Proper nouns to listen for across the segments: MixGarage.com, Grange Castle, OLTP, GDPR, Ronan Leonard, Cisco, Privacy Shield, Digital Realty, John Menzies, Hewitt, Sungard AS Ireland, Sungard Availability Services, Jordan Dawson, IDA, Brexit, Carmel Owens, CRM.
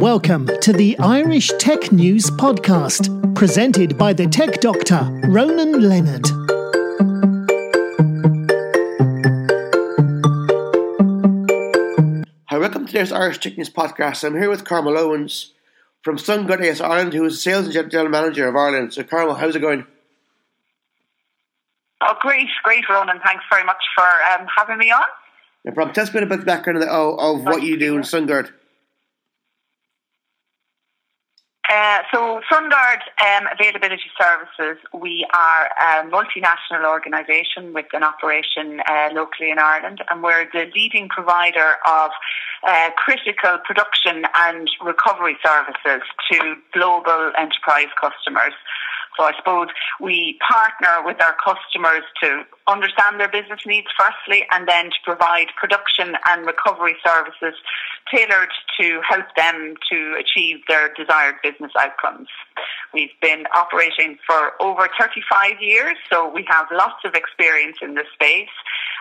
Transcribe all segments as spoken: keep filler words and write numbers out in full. Welcome to the Irish Tech News Podcast, presented by the tech doctor, Ronan Leonard. Hi, welcome to today's Irish Tech News Podcast. I'm here with Carmel Owens from Sungard A S Ireland, who is Sales and General Manager of Ireland. So, Carmel, how's it going? Oh, great, great, Ronan. Thanks very much for um, having me on. No problem. Tell us a bit about the background of, of what you do in Sungard. Uh, so Sungard um, Availability Services, we are a multinational organisation with an operation uh, locally in Ireland, and we're the leading provider of uh, critical production and recovery services to global enterprise customers. So I suppose we partner with our customers to understand their business needs firstly, and then to provide production and recovery services tailored to help them to achieve their desired business outcomes. We've been operating for over thirty-five years, so we have lots of experience in this space.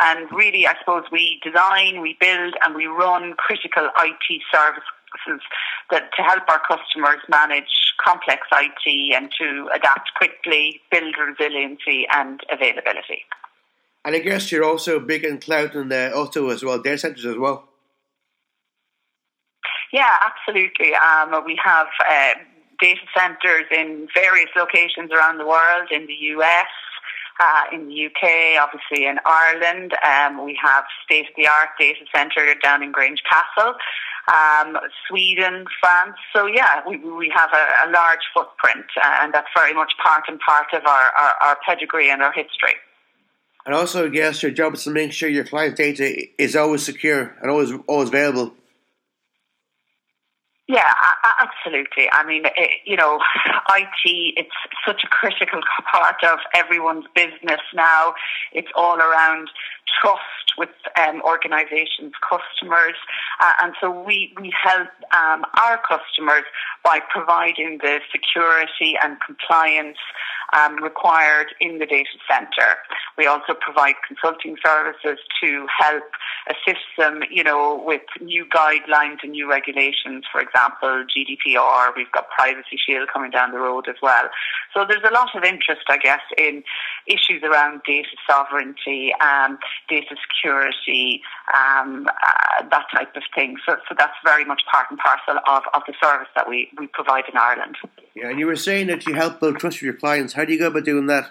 And really, I suppose we design, we build, and we run critical I T services that to help our customers manage complex I T and to adapt quickly, build resiliency and availability. And I guess you're also big in cloud and uh, auto as well, data centers as well. Yeah, absolutely. Um, we have uh, data centers in various locations around the world, in the U S, Uh, in the U K, obviously in Ireland. Um, we have state-of-the-art data centre down in Grange Castle, um, Sweden, France. So yeah, we, we have a, a large footprint, uh, and that's very much part and part of our, our, our pedigree and our history. And also, yes, your job is to make sure your client data is always secure and always always available. Yeah, absolutely. I mean, it, you know, I T, it's such a critical part of everyone's business now. It's all around trust with um, organizations, customers. Uh, and so we, we help um, our customers by providing the security and compliance um, required in the data center. We also provide consulting services to help assist them, you know, with new guidelines and new regulations, for example. example, G D P R, we've got Privacy Shield coming down the road as well. So there's a lot of interest, I guess, in issues around data sovereignty, um, data security, um, uh, that type of thing. So, so that's very much part and parcel of, of the service that we, we provide in Ireland. Yeah, and you were saying that you help build trust with your clients. How do you go about doing that?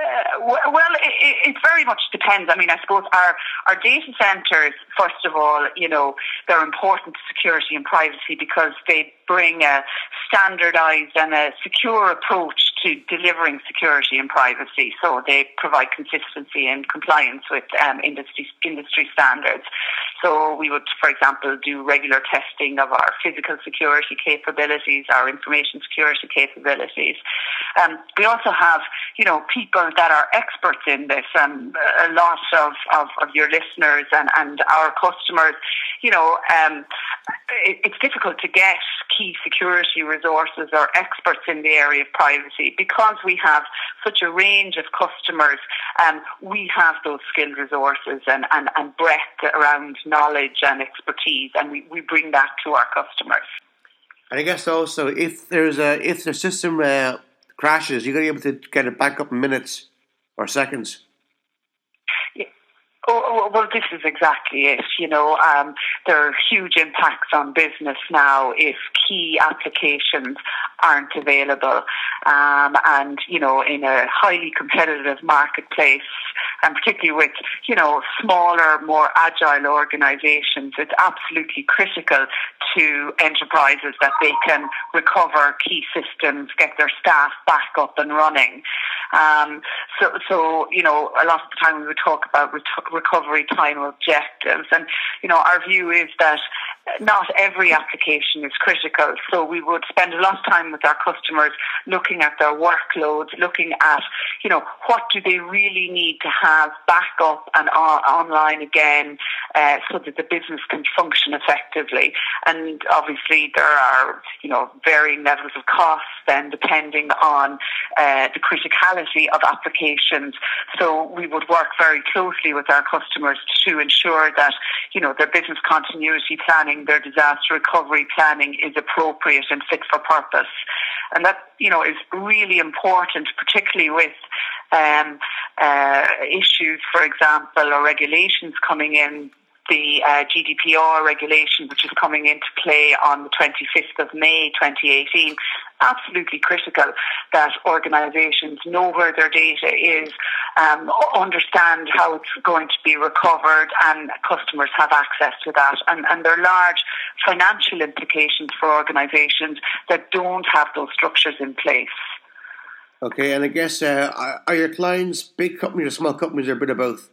Uh, well, it, it very much depends. I mean, I suppose our, our data centres, first of all, you know, they're important to security and privacy because they bring a standardised and a secure approach to delivering security and privacy. So they provide consistency and compliance with um, industry industry standards. So we would, for example, do regular testing of our physical security capabilities, our information security capabilities. Um, we also have, you know, people that are experts in this. Um, a lot of, of, of your listeners and, and our customers, you know, um, it, it's difficult to get key security resources or experts in the area of privacy. Because we have such a range of customers, um, we have those skilled resources and, and, and breadth around knowledge and expertise, and we, we bring that to our customers. And I guess also, if there's a if the system uh, crashes, you're going to be able to get it back up in minutes or seconds. Oh, well, this is exactly it. You know, um, there are huge impacts on business now if key applications aren't available. Um, and, you know, in a highly competitive marketplace, and particularly with, you know, smaller, more agile organizations, it's absolutely critical to enterprises that they can recover key systems, get their staff back up and running. Um, so, so, you know, a lot of the time we would talk about retu- recovery time objectives. And, you know, our view is that not every application is critical. So we would spend a lot of time with our customers looking at their workloads, looking at, you know, what do they really need to have back up and on- online again uh, so that the business can function effectively. And obviously there are, you know, varying levels of costs then depending on uh, the criticality of applications. So we would work very closely with our customers to ensure that, you know, their business continuity planning planning, their disaster recovery planning is appropriate and fit for purpose. And that, you know, is really important, particularly with um, uh, issues, for example, or regulations coming in, the uh, G D P R regulation, which is coming into play on the twenty-fifth of May twenty eighteen. Absolutely critical that organisations know where their data is, um, understand how it's going to be recovered, and customers have access to that. And, and there are large financial implications for organisations that don't have those structures in place. Okay, and I guess, uh, are your clients big companies or small companies, or a bit of both?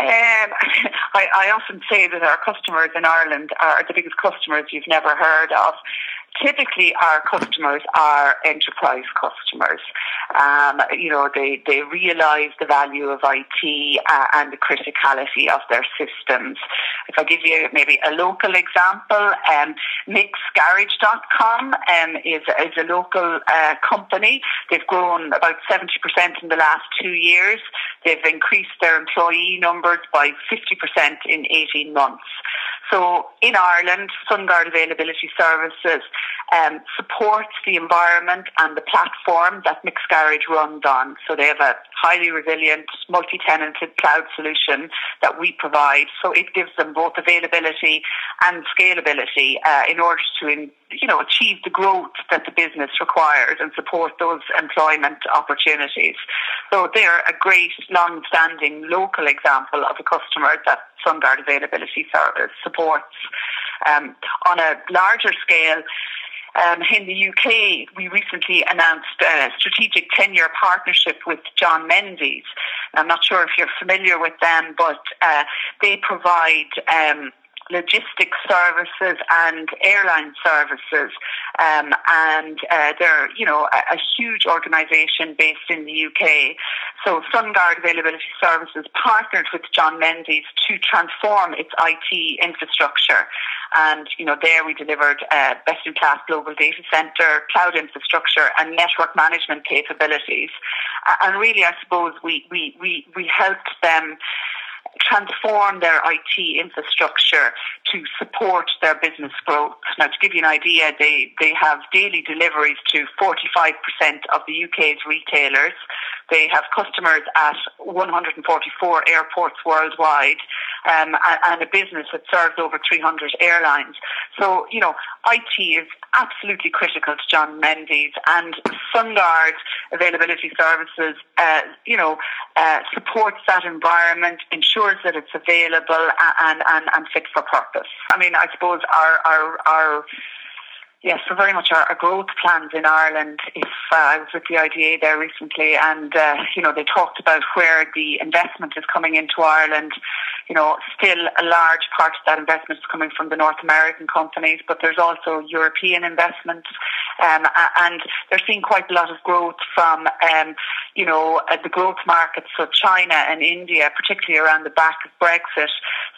Um, I, I often say that our customers in Ireland are the biggest customers you've never heard of. Typically, our customers are enterprise customers. Um, you know, they, they realise the value of I T uh, and the criticality of their systems. If I give you maybe a local example, um, Mix Garage dot com um, is, is a local uh, company. They've grown about seventy percent in the last two years. They've increased their employee numbers by fifty percent in eighteen months. So in Ireland, Sungard Availability Services um, supports the environment and the platform that MixGarage runs on. So they have a highly resilient, multi-tenanted cloud solution that we provide. So it gives them both availability and scalability uh, in order to in, you know, achieve the growth that the business requires and support those employment opportunities. So they're a great, long-standing local example of a customer that Sungard Availability Service supports. Um, on a larger scale, um, in the U K, we recently announced a strategic ten-year partnership with John Menzies. I'm not sure if you're familiar with them, but uh, they provide um, logistics services and airline services, um, and uh, they're, you know, a, a huge organisation based in the U K. So Sungard Availability Services partnered with John Menzies to transform its I T infrastructure, and you know, there we delivered a best-in-class global data centre, cloud infrastructure, and network management capabilities. And really, I suppose we we we, we helped them transform their I T infrastructure to support their business growth. Now, to give you an idea, they, they have daily deliveries to forty-five percent of the U K's retailers. They have customers at one hundred forty-four airports worldwide, um, and a business that serves over three hundred airlines. So, you know, I T is absolutely critical to John Menzies, and Sungard Availability Services, uh, you know, uh, supports that environment, ensures that it's available and, and, and fit for purpose. I mean, I suppose our, our, our yes, so very much our, our growth plans in Ireland. If uh, I was with the I D A there recently, and uh, you know, they talked about where the investment is coming into Ireland. You know, still a large part of that investment is coming from the North American companies, but there's also European investment, um, and they're seeing quite a lot of growth from, um, you know, the growth markets, so China and India, particularly around the back of Brexit.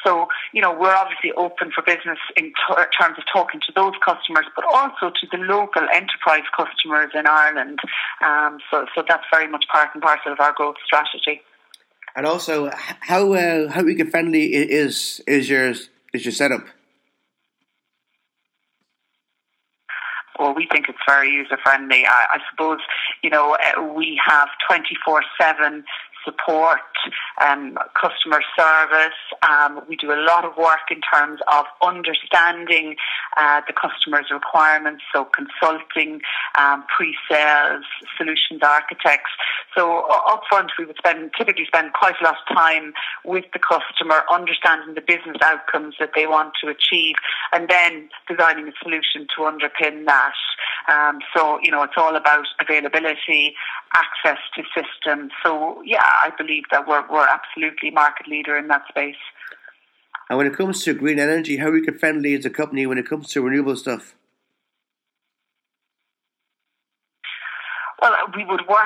So, you know, we're obviously open for business in ter- terms of talking to those customers, but also to the local enterprise customers in Ireland. Um, so, so that's very much part and parcel of our growth strategy. And also, how uh, how eco-friendly is is your is your setup? Well, we think it's very user-friendly. I, I suppose, you know, we have twenty-four seven support, um, customer service. Um, we do a lot of work in terms of understanding uh, the customer's requirements, so consulting, um, pre-sales, solutions architects. So up front, we would spend typically spend quite a lot of time with the customer, understanding the business outcomes that they want to achieve, and then designing a solution to underpin that. Um, so, you know, it's all about availability, access to systems. So, yeah, I believe that we're we're absolutely market leader in that space. And when it comes to green energy, how eco-friendly is the company when it comes to renewable stuff? Well, we would work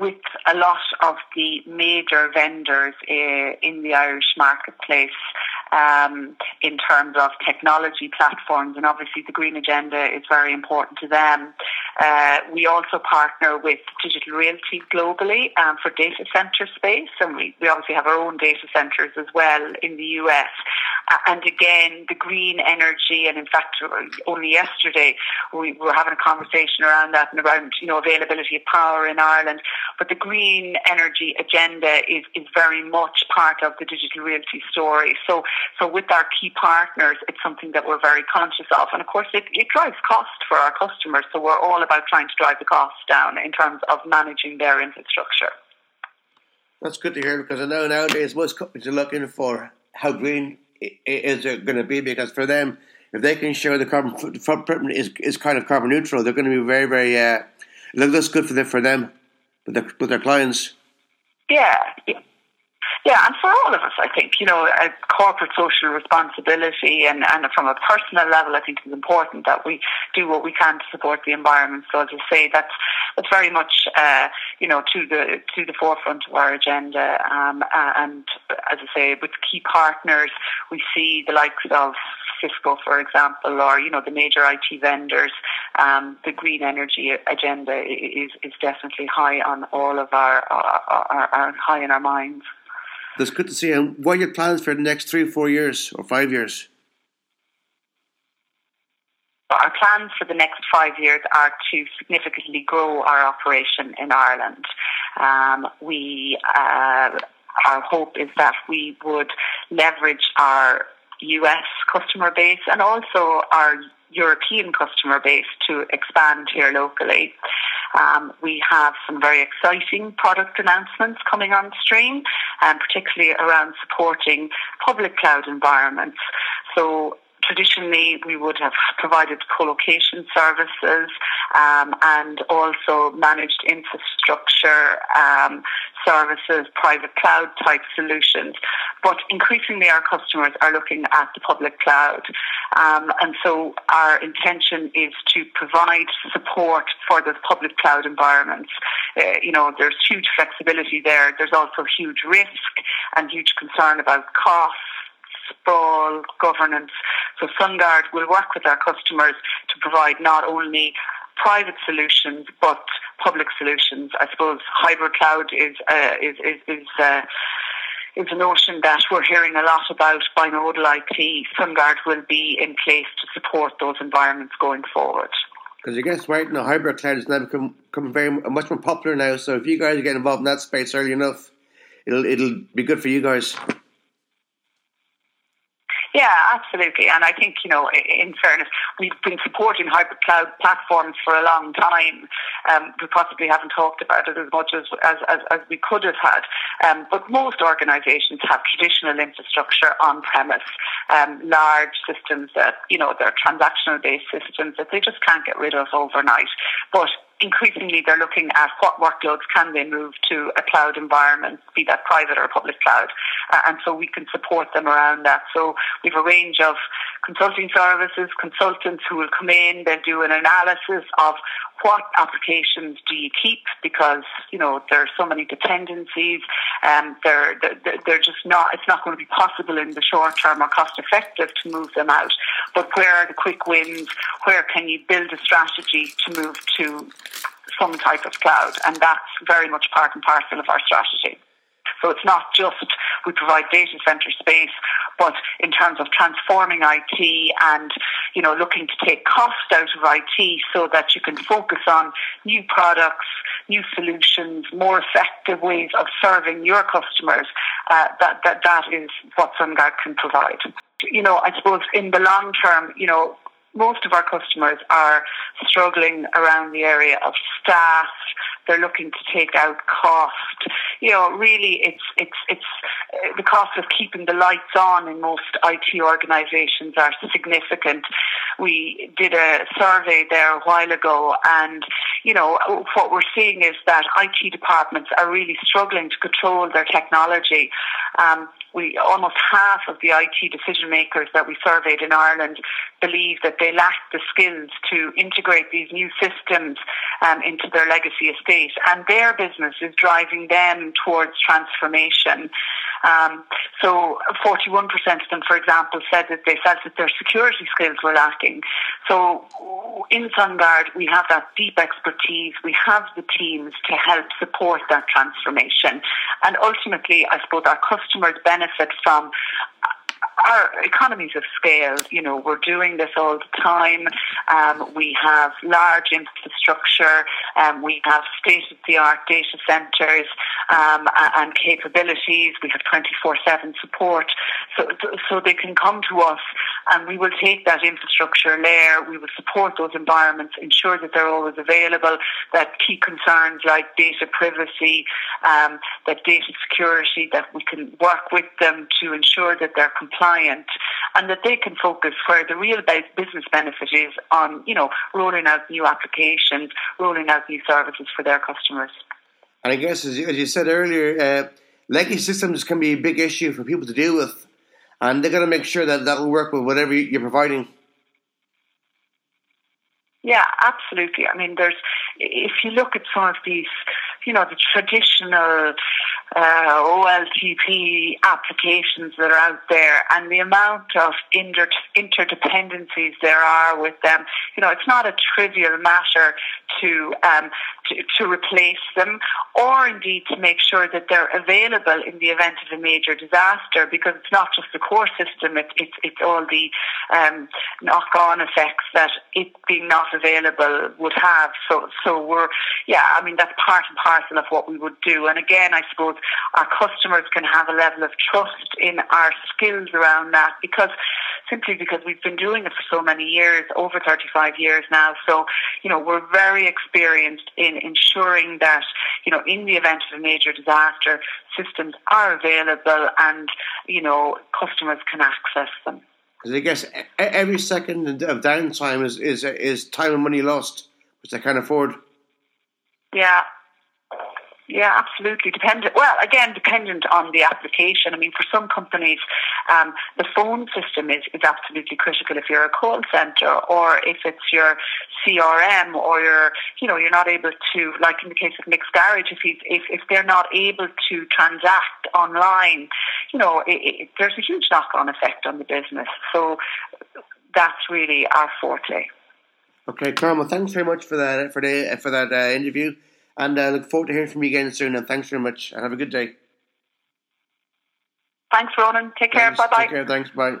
with a lot of the major vendors in the Irish marketplace, um, in terms of technology platforms, and obviously the green agenda is very important to them. Uh, we also partner with Digital Realty globally um, for data centre space, and we, we obviously have our own data centres as well in the U S. And again, the green energy, and in fact, only yesterday we were having a conversation around that and around, you know, availability of power in Ireland. But the green energy agenda is, is very much part of the Digital Realty story. So, so with our key partners, it's something that we're very conscious of. And of course, it, it drives cost for our customers. So we're all about trying to drive the cost down in terms of managing their infrastructure. That's good to hear, because I know nowadays most companies are looking for how green is it going to be, because for them, if they can show the carbon footprint is is kind of carbon neutral, they're going to be very, very, uh, look, that's good for them, for them, with their, with their clients. Yeah, yeah. Yeah, and for all of us, I think, you know, a corporate social responsibility, and, and from a personal level, I think it's important that we do what we can to support the environment. So as I say, that's that's very much, uh, you know, to the to the forefront of our agenda. Um, and as I say, with key partners, we see the likes of Cisco, for example, or, you know, the major I T vendors. Um, the green energy agenda is is definitely high on all of our, our, our, our high in our minds. That's good to see. And what are your plans for the next three, four years or five years? Our plans for the next five years are to significantly grow our operation in Ireland. Um, we, uh, our hope is that we would leverage our U S customer base and also our European customer base to expand here locally. Um, we have some very exciting product announcements coming on stream, and um, particularly around supporting public cloud environments. So traditionally, we would have provided co-location services um, and also managed infrastructure um, services, private cloud-type solutions. But increasingly, our customers are looking at the public cloud. Um, and so our intention is to provide support for those public cloud environments. Uh, you know, there's huge flexibility there. There's also huge risk and huge concern about costs, sprawl, governance. So Sungard will work with our customers to provide not only private solutions but public solutions. I suppose hybrid cloud is uh, is is is, uh, is a notion that we're hearing a lot about. Binodal I T, Sungard will be in place to support those environments going forward. Because I guess right now, hybrid cloud has now become, become very much more popular now. So if you guys get involved in that space early enough, it'll it'll be good for you guys. Yeah, absolutely. And I think, you know, in fairness, we've been supporting hybrid cloud platforms for a long time. Um, we possibly haven't talked about it as much as as, as, as we could have had. Um, but most organisations have traditional infrastructure on-premise, um, large systems that, you know, they're transactional-based systems that they just can't get rid of overnight. But increasingly, they're looking at what workloads can they move to a cloud environment, be that private or public cloud. Uh, and so we can support them around that. So we have a range of consulting services, consultants who will come in, they'll do an analysis of what applications do you keep, because, you know, there are so many dependencies and they're, they're, they're just not, it's not going to be possible in the short term or cost effective to move them out. But where are the quick wins? Where can you build a strategy to move to some type of cloud? And that's very much part and parcel of our strategy. So it's not just we provide data center space, but in terms of transforming I T and, you know, looking to take cost out of I T so that you can focus on new products, new solutions, more effective ways of serving your customers. Uh, that, that that is what Sungard can provide. You know, I suppose in the long term, you know, most of our customers are struggling around the area of staff. They're looking to take out cost. You know, really, it's it's it's the cost of keeping the lights on in most I T organisations are significant. We did a survey there a while ago, and you know what we're seeing is that I T departments are really struggling to control their technology. Um, we almost half of the I T decision makers that we surveyed in Ireland believe that they lack the skills to integrate these new systems um, into their legacy estate, and their business is driving them towards transformation. Um, so forty-one percent of them, for example, said that they felt that their security skills were lacking. So in Sungard, we have that deep expertise. We have the teams to help support that transformation. And ultimately, I suppose our customers benefit from our economies of scale, you know, we're doing this all the time. Um, we have large infrastructure. Um, we have state-of-the-art data centres um, and capabilities. We have twenty-four seven support. So, so they can come to us and we will take that infrastructure layer. We will support those environments, ensure that they're always available, that key concerns like data privacy, um, that data security, that we can work with them to ensure that they're compliant and that they can focus where the real business benefit is on, you know, rolling out new applications, rolling out new services for their customers. And I guess, as you, as you said earlier, uh, legacy systems can be a big issue for people to deal with, and they're going to make sure that that will work with whatever you're providing. Yeah, absolutely. I mean, there's, if you look at some of these, you know, the traditional uh, O L T P applications that are out there and the amount of inter- interdependencies there are with them, you know, it's not a trivial matter to, um, to to replace them or indeed to make sure that they're available in the event of a major disaster, because it's not just the core system, it's it's, it's all the um, knock-on effects that it being not available would have. So, so we're, yeah, I mean, that's part and parcel of what we would do. And again, I suppose our customers can have a level of trust in our skills around that, because simply because we've been doing it for so many years, over thirty-five years now. So, you know, we're very experienced in ensuring that, you know, in the event of a major disaster, systems are available and, you know, customers can access them. Because I guess every second of downtime is, is, is time and money lost, which they can't afford. Yeah. Yeah, absolutely. Dependent. Well, again, dependent on the application. I mean, for some companies, um, the phone system is, is absolutely critical if you're a call centre, or if it's your C R M, or you're, you know, you're not able to, like in the case of MixGarage, if, if if they're not able to transact online, you know, it, it, there's a huge knock-on effect on the business. So that's really our forte. Okay, Carmel, thanks very much for that for the for that uh, interview. And I uh, look forward to hearing from you again soon. And thanks very much. And have a good day. Thanks, Ronan. Take care. Thanks. Bye-bye. Take care. Thanks. Bye.